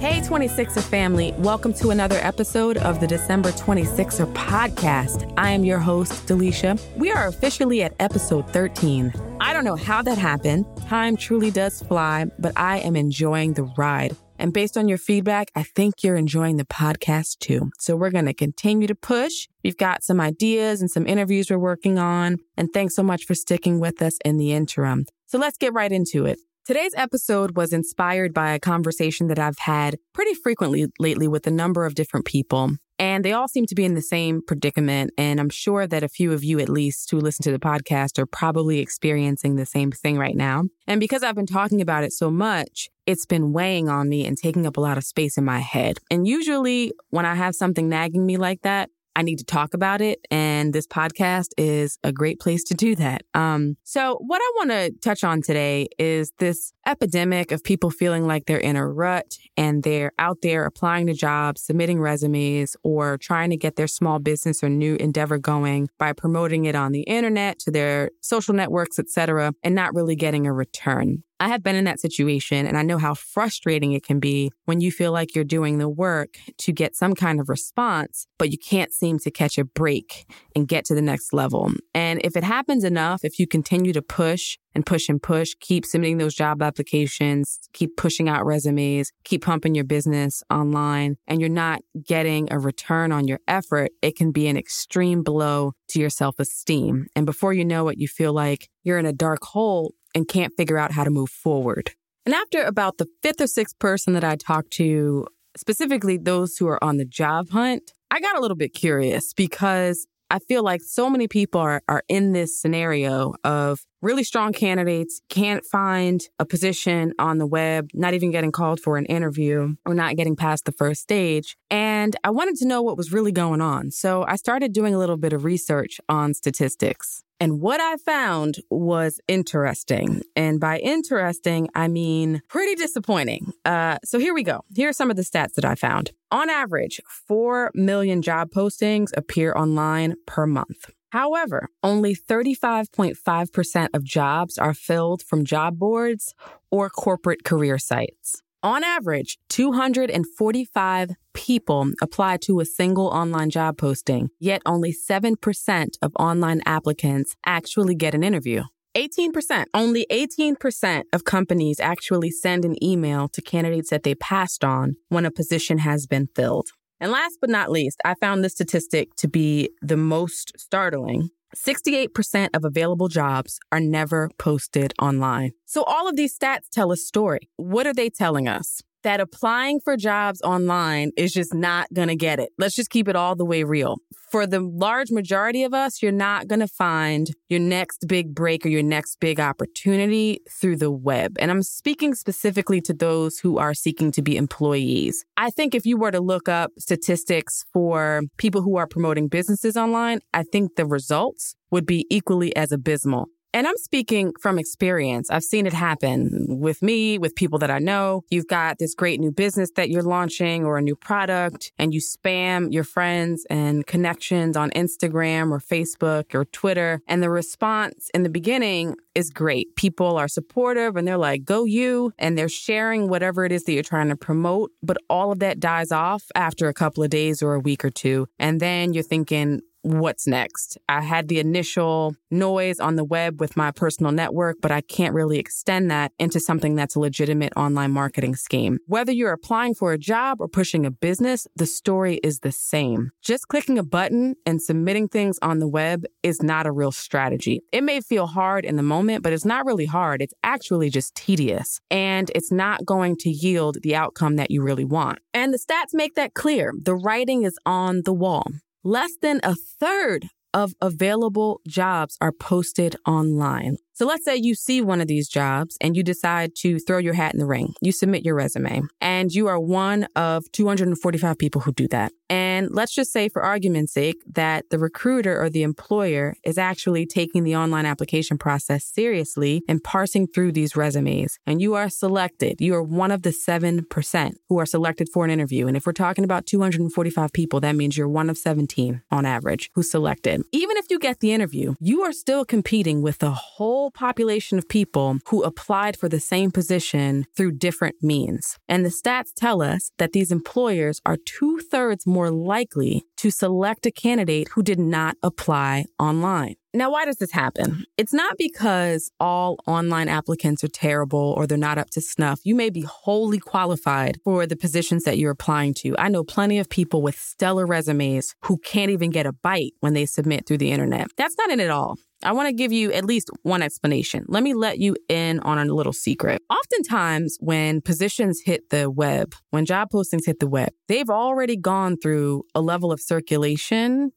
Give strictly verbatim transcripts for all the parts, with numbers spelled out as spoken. Hey, twenty-sixer family, welcome to another episode of the December twenty-sixer podcast. I am your host, Delisha. We are officially at episode thirteen. I don't know how that happened. Time truly does fly, but I am enjoying the ride. And based on your feedback, I think you're enjoying the podcast too. So we're going to continue to push. We've got some ideas and some interviews we're working on. And thanks so much for sticking with us in the interim. So let's get right into it. Today's episode was inspired by a conversation that I've had pretty frequently lately with a number of different people, and they all seem to be in the same predicament. And I'm sure that a few of you, at least, who listen to the podcast are probably experiencing the same thing right now. And because I've been talking about it so much, it's been weighing on me and taking up a lot of space in my head. And usually when I have something nagging me like that, I need to talk about it, and this podcast is a great place to do that. Um, so what I want to touch on today is this epidemic of people feeling like they're in a rut and they're out there applying to jobs, submitting resumes, or trying to get their small business or new endeavor going by promoting it on the internet, to their social networks, et cetera, and not really getting a return. I have been in that situation, and I know how frustrating it can be when you feel like you're doing the work to get some kind of response, but you can't seem to catch a break and get to the next level. And if it happens enough, if you continue to push and push and push, keep submitting those job applications, keep pushing out resumes, keep pumping your business online, and you're not getting a return on your effort, it can be an extreme blow to your self-esteem. And before you know it, you feel like you're in a dark hole and can't figure out how to move forward. And after about the fifth or sixth person that I talked to, specifically those who are on the job hunt, I got a little bit curious, because I feel like so many people are, are in this scenario of really strong candidates, can't find a position on the web, not even getting called for an interview or not getting past the first stage. And I wanted to know what was really going on. So I started doing a little bit of research on statistics. And what I found was interesting. And by interesting, I mean pretty disappointing. Uh, so here we go. Here are some of the stats that I found. On average, four million job postings appear online per month. However, only thirty-five point five percent of jobs are filled from job boards or corporate career sites. On average, two hundred forty-five people apply to a single online job posting, yet only seven percent of online applicants actually get an interview. eighteen percent, only eighteen percent of companies actually send an email to candidates that they passed on when a position has been filled. And last but not least, I found this statistic to be the most startling. sixty-eight percent of available jobs are never posted online. So all of these stats tell a story. What are they telling us? That applying for jobs online is just not going to get it. Let's just keep it all the way real. For the large majority of us, you're not going to find your next big break or your next big opportunity through the web. And I'm speaking specifically to those who are seeking to be employees. I think if you were to look up statistics for people who are promoting businesses online, I think the results would be equally as abysmal. And I'm speaking from experience. I've seen it happen with me, with people that I know. You've got this great new business that you're launching or a new product, and you spam your friends and connections on Instagram or Facebook or Twitter. And the response in the beginning is great. People are supportive and they're like, go you. And they're sharing whatever it is that you're trying to promote. But all of that dies off after a couple of days or a week or two. And then you're thinking, what's next? I had the initial noise on the web with my personal network, but I can't really extend that into something that's a legitimate online marketing scheme. Whether you're applying for a job or pushing a business, the story is the same. Just clicking a button and submitting things on the web is not a real strategy. It may feel hard in the moment, but it's not really hard. It's actually just tedious, and it's not going to yield the outcome that you really want. And the stats make that clear. The writing is on the wall. Less than a third of available jobs are posted online. So let's say you see one of these jobs and you decide to throw your hat in the ring. You submit your resume, and you are one of two hundred forty-five people who do that. And And let's just say, for argument's sake, that the recruiter or the employer is actually taking the online application process seriously and parsing through these resumes. And you are selected. You are one of the seven percent who are selected for an interview. And if we're talking about two hundred forty-five people, that means you're one of seventeen on average who's selected. Even if you get the interview, you are still competing with the whole population of people who applied for the same position through different means. And the stats tell us that these employers are two-thirds more likely to select a candidate who did not apply online. Now, why does this happen? It's not because all online applicants are terrible or they're not up to snuff. You may be wholly qualified for the positions that you're applying to. I know plenty of people with stellar resumes who can't even get a bite when they submit through the internet. That's not it at all. I want to give you at least one explanation. Let me let you in on a little secret. Oftentimes when positions hit the web, when job postings hit the web, they've already gone through a level of circulation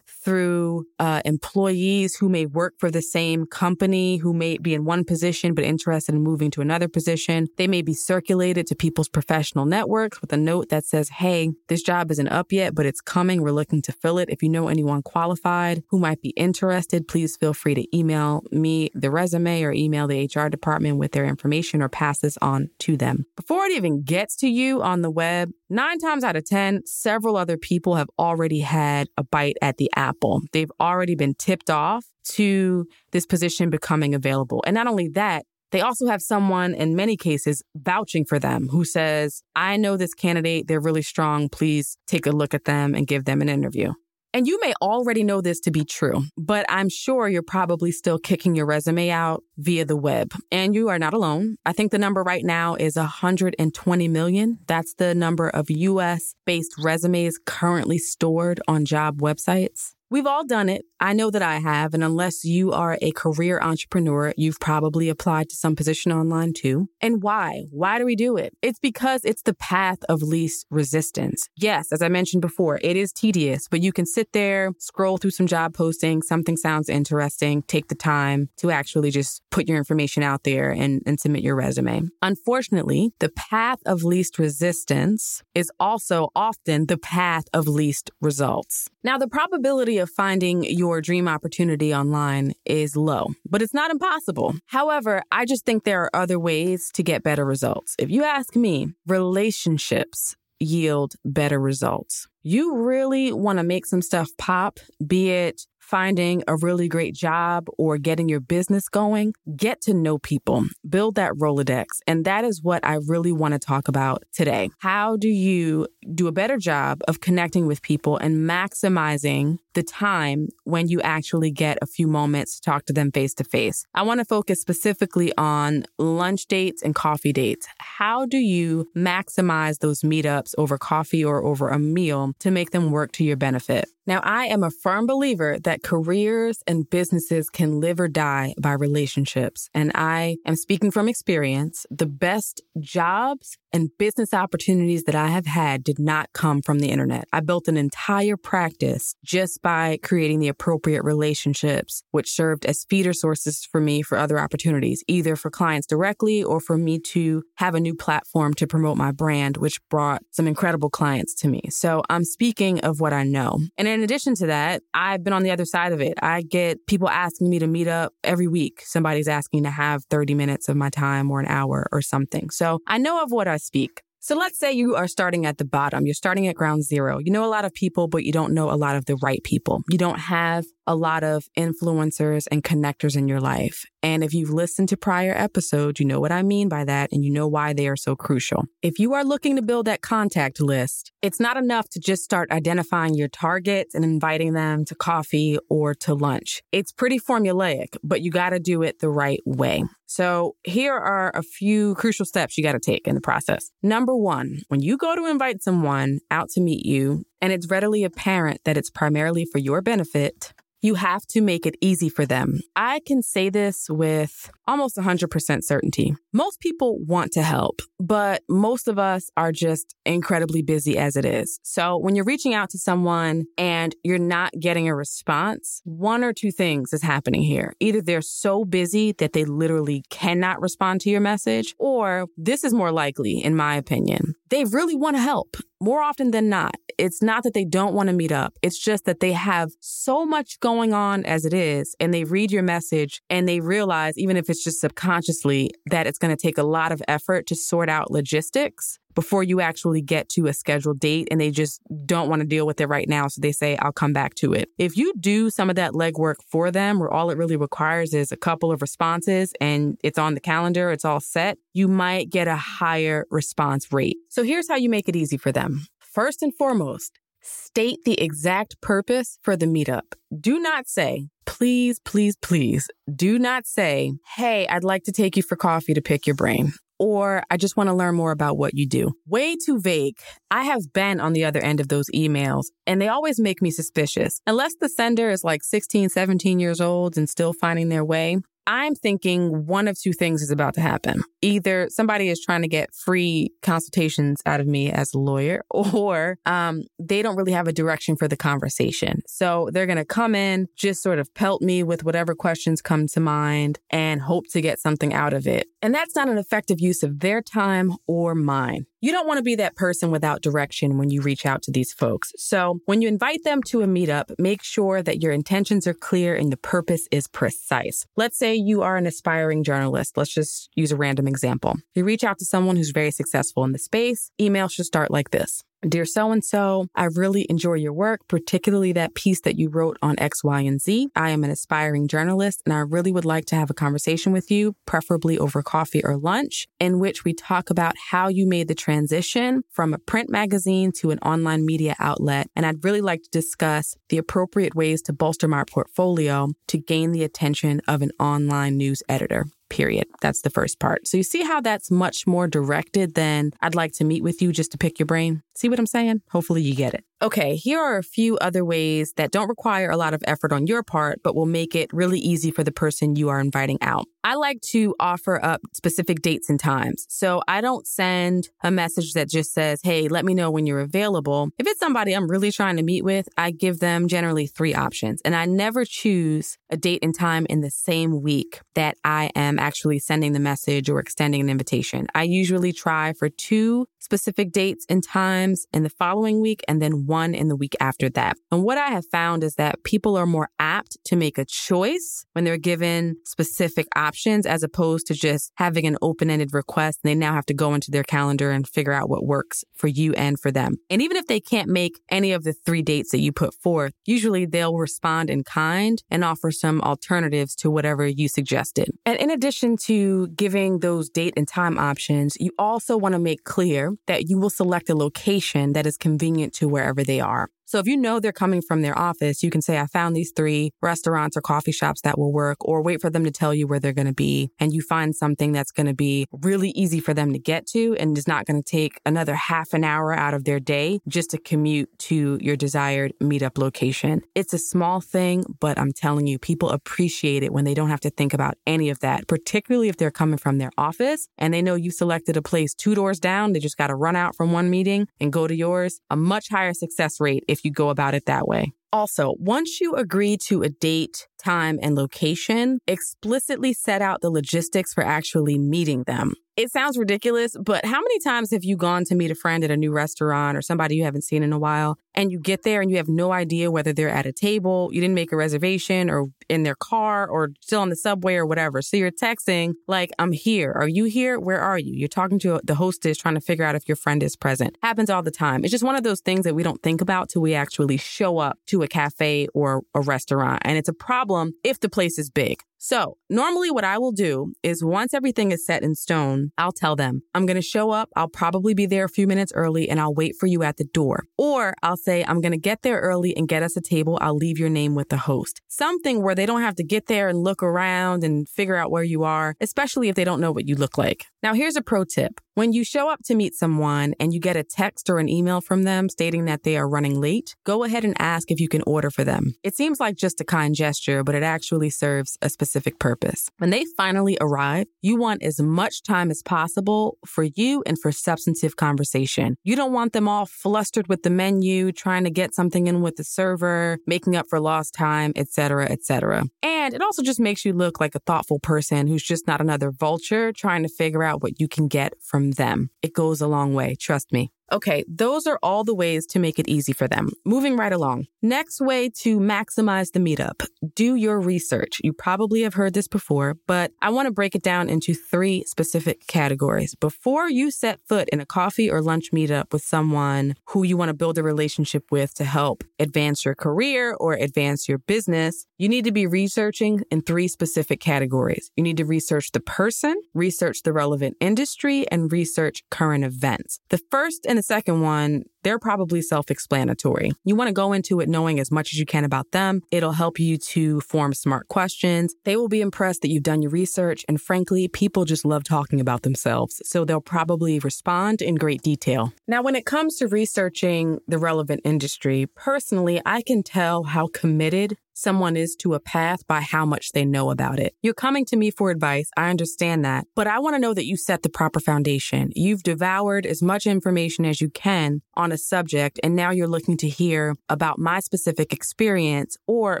through uh, employees who may work for the same company, who may be in one position but interested in moving to another position. They may be circulated to people's professional networks with a note that says, hey, this job isn't up yet, but it's coming. We're looking to fill it. If you know anyone qualified who might be interested, please feel free to email me the resume or email the H R department with their information or pass this on to them. Before it even gets to you on the web, nine times out of ten, several other people have already had a bite at the apple. They've already been tipped off to this position becoming available. And not only that, they also have someone, in many cases, vouching for them who says, I know this candidate, they're really strong. Please take a look at them and give them an interview. And you may already know this to be true, but I'm sure you're probably still kicking your resume out via the web. And you are not alone. I think the number right now is one hundred twenty million. That's the number of U S-based resumes currently stored on job websites. We've all done it. I know that I have. And unless you are a career entrepreneur, you've probably applied to some position online too. And why? Why do we do it? It's because it's the path of least resistance. Yes, as I mentioned before, it is tedious, but you can sit there, scroll through some job postings, something sounds interesting, take the time to actually just put your information out there and, and submit your resume. Unfortunately, the path of least resistance is also often the path of least results. Now, the probability of finding your dream opportunity online is low, but it's not impossible. However, I just think there are other ways to get better results. If you ask me, relationships yield better results. You really want to make some stuff pop, be it finding a really great job or getting your business going, get to know people, build that Rolodex. And that is what I really want to talk about today. How do you do a better job of connecting with people and maximizing the time when you actually get a few moments to talk to them face to face? I want to focus specifically on lunch dates and coffee dates. How do you maximize those meetups over coffee or over a meal to make them work to your benefit? Now, I am a firm believer that careers and businesses can live or die by relationships. And I am speaking from experience. The best jobs and business opportunities that I have had did not come from the internet. I built an entire practice just by creating the appropriate relationships, which served as feeder sources for me for other opportunities, either for clients directly or for me to have a new platform to promote my brand, which brought some incredible clients to me. So I'm speaking of what I know. And in addition to that, I've been on the other side of it. I get people asking me to meet up every week. Somebody's asking to have thirty minutes of my time or an hour or something. So I know of what I speak. So let's say you are starting at the bottom. You're starting at ground zero. You know a lot of people, but you don't know a lot of the right people. You don't have a lot of influencers and connectors in your life. And if you've listened to prior episodes, you know what I mean by that, and you know why they are so crucial. If you are looking to build that contact list, it's not enough to just start identifying your targets and inviting them to coffee or to lunch. It's pretty formulaic, but you got to do it the right way. So here are a few crucial steps you got to take in the process. Number one, when you go to invite someone out to meet you, and it's readily apparent that it's primarily for your benefit, you have to make it easy for them. I can say this with almost one hundred percent certainty. Most people want to help, but most of us are just incredibly busy as it is. So when you're reaching out to someone and you're not getting a response, one or two things is happening here. Either they're so busy that they literally cannot respond to your message, or this is more likely, in my opinion, they really want to help. More often than not, it's not that they don't want to meet up. It's just that they have so much going on as it is, and they read your message and they realize, even if it's just subconsciously, that it's going to take a lot of effort to sort out logistics before you actually get to a scheduled date, and they just don't want to deal with it right now. So they say, I'll come back to it. If you do some of that legwork for them, where all it really requires is a couple of responses and it's on the calendar, it's all set, you might get a higher response rate. So here's how you make it easy for them. First and foremost, state the exact purpose for the meetup. Do not say, please, please, please. Do not say, hey, I'd like to take you for coffee to pick your brain, or I just want to learn more about what you do. Way too vague. I have been on the other end of those emails, and they always make me suspicious. Unless the sender is like sixteen, seventeen years old and still finding their way, I'm thinking one of two things is about to happen. Either somebody is trying to get free consultations out of me as a lawyer, or um, they don't really have a direction for the conversation. So they're going to come in, just sort of pelt me with whatever questions come to mind and hope to get something out of it. And that's not an effective use of their time or mine. You don't want to be that person without direction when you reach out to these folks. So when you invite them to a meetup, make sure that your intentions are clear and the purpose is precise. Let's say you are an aspiring journalist. Let's just use a random example. If you reach out to someone who's very successful in the space, email should start like this. Dear so-and-so, I really enjoy your work, particularly that piece that you wrote on X, Y, and Z. I am an aspiring journalist, and I really would like to have a conversation with you, preferably over coffee or lunch, in which we talk about how you made the transition from a print magazine to an online media outlet. And I'd really like to discuss the appropriate ways to bolster my portfolio to gain the attention of an online news editor. Period. That's the first part. So you see how that's much more directed than I'd like to meet with you just to pick your brain. See what I'm saying? Hopefully you get it. Okay, here are a few other ways that don't require a lot of effort on your part, but will make it really easy for the person you are inviting out. I like to offer up specific dates and times. So I don't send a message that just says, hey, let me know when you're available. If it's somebody I'm really trying to meet with, I give them generally three options. And I never choose a date and time in the same week that I am actually sending the message or extending an invitation. I usually try for two specific dates and times in the following week, and then one in the week after that. And what I have found is that people are more apt to make a choice when they're given specific options, as opposed to just having an open-ended request. And they now have to go into their calendar and figure out what works for you and for them. And even if they can't make any of the three dates that you put forth, usually they'll respond in kind and offer some alternatives to whatever you suggested. And in addition to giving those date and time options, you also want to make clear that you will select a location that is convenient to wherever they are. So if you know they're coming from their office, you can say, I found these three restaurants or coffee shops that will work, or wait for them to tell you where they're going to be. And you find something that's going to be really easy for them to get to and is not going to take another half an hour out of their day just to commute to your desired meetup location. It's a small thing, but I'm telling you, people appreciate it when they don't have to think about any of that, particularly if they're coming from their office and they know you selected a place two doors down. They just got to run out from one meeting and go to yours. A much higher success rate if you go about it that way. Also, once you agree to a date, time, and location, explicitly set out the logistics for actually meeting them. It sounds ridiculous, but how many times have you gone to meet a friend at a new restaurant or somebody you haven't seen in a while, and you get there and you have no idea whether they're at a table, you didn't make a reservation, or in their car, or still on the subway or whatever. So you're texting like, I'm here. Are you here? Where are you? You're talking to the hostess trying to figure out if your friend is present. Happens all the time. It's just one of those things that we don't think about till we actually show up to a cafe or a restaurant. And it's a problem if the place is big. So normally what I will do is, once everything is set in stone, I'll tell them, I'm going to show up. I'll probably be there a few minutes early and I'll wait for you at the door. Or I'll say, I'm going to get there early and get us a table. I'll leave your name with the host. Something where they don't have to get there and look around and figure out where you are, especially if they don't know what you look like. Now, here's a pro tip. When you show up to meet someone and you get a text or an email from them stating that they are running late, go ahead and ask if you can order for them. It seems like just a kind gesture, but it actually serves a specific purpose. When they finally arrive, you want as much time as possible for you and for substantive conversation. You don't want them all flustered with the menu, trying to get something in with the server, making up for lost time, et cetera, et cetera. And it also just makes you look like a thoughtful person who's just not another vulture trying to figure out what you can get from them. It goes a long way, trust me. Okay, those are all the ways to make it easy for them. Moving right along. Next way to maximize the meetup. Do your research. You probably have heard this before, but I want to break it down into three specific categories. Before you set foot in a coffee or lunch meetup with someone who you want to build a relationship with to help advance your career or advance your business, you need to be researching in three specific categories. You need to research the person, research the relevant industry, and research current events. The first and the second one, they're probably self-explanatory. You want to go into it knowing as much as you can about them. It'll help you to form smart questions. They will be impressed that you've done your research. And frankly, people just love talking about themselves. So they'll probably respond in great detail. Now, when it comes to researching the relevant industry, personally, I can tell how committed someone is to a path by how much they know about it. You're coming to me for advice. I understand that. But I want to know that you set the proper foundation. You've devoured as much information as you can on a subject, and now you're looking to hear about my specific experience or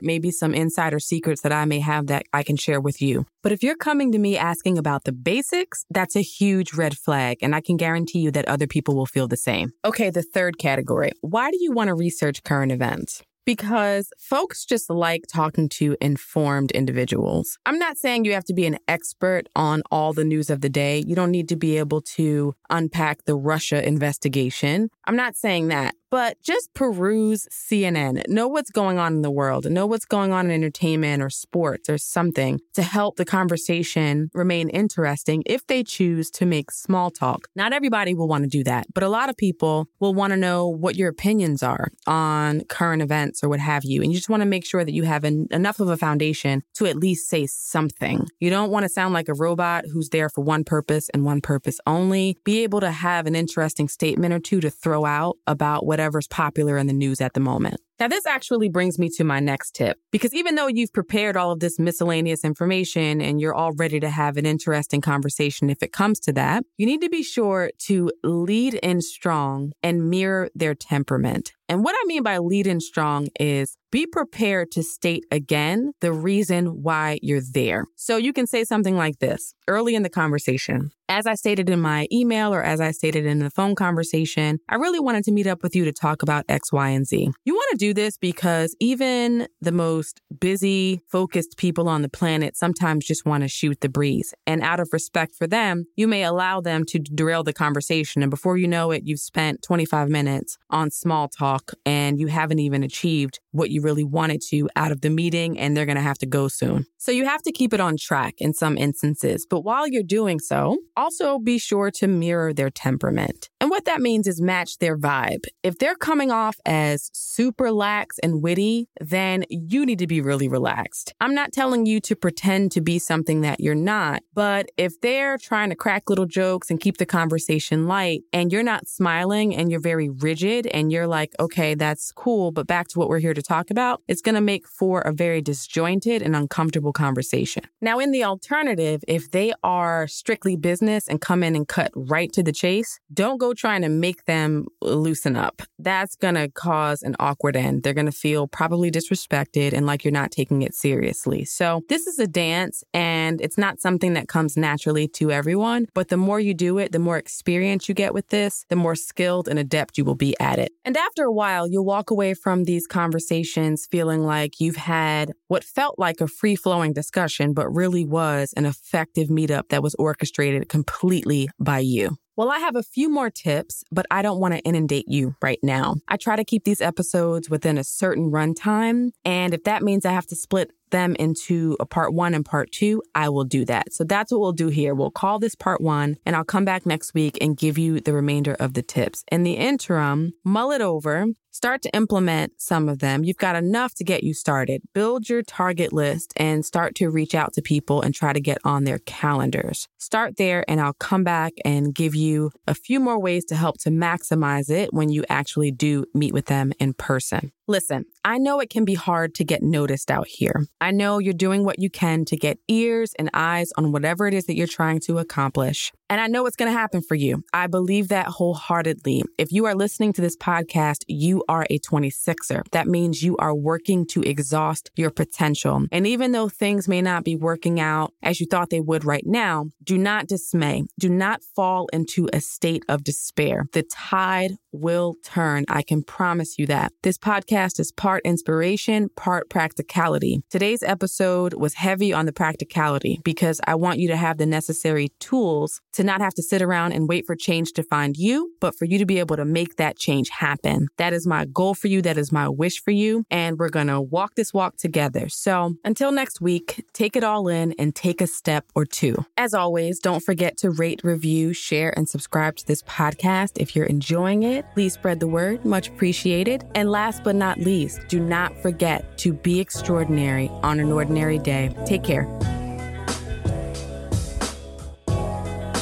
maybe some insider secrets that I may have that I can share with you. But if you're coming to me asking about the basics, that's a huge red flag, and I can guarantee you that other people will feel the same. Okay, the third category. Why do you want to research current events? Because folks just like talking to informed individuals. I'm not saying you have to be an expert on all the news of the day. You don't need to be able to unpack the Russia investigation. I'm not saying that. But just peruse C N N. Know what's going on in the world. Know what's going on in entertainment or sports or something to help the conversation remain interesting if they choose to make small talk. Not everybody will want to do that, but a lot of people will want to know what your opinions are on current events or what have you. And you just want to make sure that you have en- enough of a foundation to at least say something. You don't want to sound like a robot who's there for one purpose and one purpose only. Be able to have an interesting statement or two to throw out about whatever whatever's popular in the news at the moment. Now, this actually brings me to my next tip, because even though you've prepared all of this miscellaneous information and you're all ready to have an interesting conversation if it comes to that, you need to be sure to lead in strong and mirror their temperament. And what I mean by lead in strong is be prepared to state again the reason why you're there. So you can say something like this early in the conversation. As I stated in my email or as I stated in the phone conversation, I really wanted to meet up with you to talk about X, Y, and Z. You want to do Do this because even the most busy, focused people on the planet sometimes just want to shoot the breeze. And out of respect for them, you may allow them to derail the conversation. And before you know it, you've spent twenty-five minutes on small talk and you haven't even achieved what you really wanted to out of the meeting, and they're going to have to go soon. So you have to keep it on track in some instances. But while you're doing so, also be sure to mirror their temperament. And what that means is match their vibe. If they're coming off as super lax and witty, then you need to be really relaxed. I'm not telling you to pretend to be something that you're not, but if they're trying to crack little jokes and keep the conversation light and you're not smiling and you're very rigid and you're like, okay, that's cool, but back to what we're here to talk about, it's going to make for a very disjointed and uncomfortable conversation. Now, in the alternative, if they are strictly business and come in and cut right to the chase, don't go trying to make them loosen up. That's going to cause an awkward end. They're going to feel probably disrespected and like you're not taking it seriously. So this is a dance, and it's not something that comes naturally to everyone. But the more you do it, the more experience you get with this, the more skilled and adept you will be at it. And after a while, you'll walk away from these conversations feeling like you've had what felt like a free-flowing discussion, but really was an effective meetup that was orchestrated completely by you. Well, I have a few more tips, but I don't want to inundate you right now. I try to keep these episodes within a certain runtime, and if that means I have to split them into a part one and part two, I will do that. So that's what we'll do here. We'll call this part one, and I'll come back next week and give you the remainder of the tips. In the interim, mull it over, start to implement some of them. You've got enough to get you started. Build your target list and start to reach out to people and try to get on their calendars. Start there, and I'll come back and give you a few more ways to help to maximize it when you actually do meet with them in person. Listen, I know it can be hard to get noticed out here. I know you're doing what you can to get ears and eyes on whatever it is that you're trying to accomplish. And I know it's going to happen for you. I believe that wholeheartedly. If you are listening to this podcast, you you are a twenty-sixer. That means you are working to exhaust your potential. And even though things may not be working out as you thought they would right now, do not dismay. Do not fall into a state of despair. The tide will turn. I can promise you that. This podcast is part inspiration, part practicality. Today's episode was heavy on the practicality because I want you to have the necessary tools to not have to sit around and wait for change to find you, but for you to be able to make that change happen. That is my goal for you. That is my wish for you. And we're going to walk this walk together. So until next week, take it all in and take a step or two. As always, don't forget to rate, review, share, and subscribe to this podcast. If you're enjoying it, please spread the word. Much appreciated. And last but not least, do not forget to be extraordinary on an ordinary day. Take care.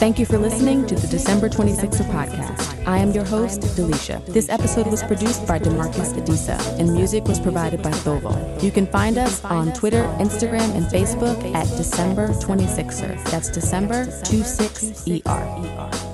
Thank you for listening to the December twenty-sixer podcast. I am your host, Delisha. This episode was produced by Demarcus Adisa, and music was provided by Thovo. You can find us on Twitter, Instagram, and Facebook at December twenty-sixer. That's December two six E R.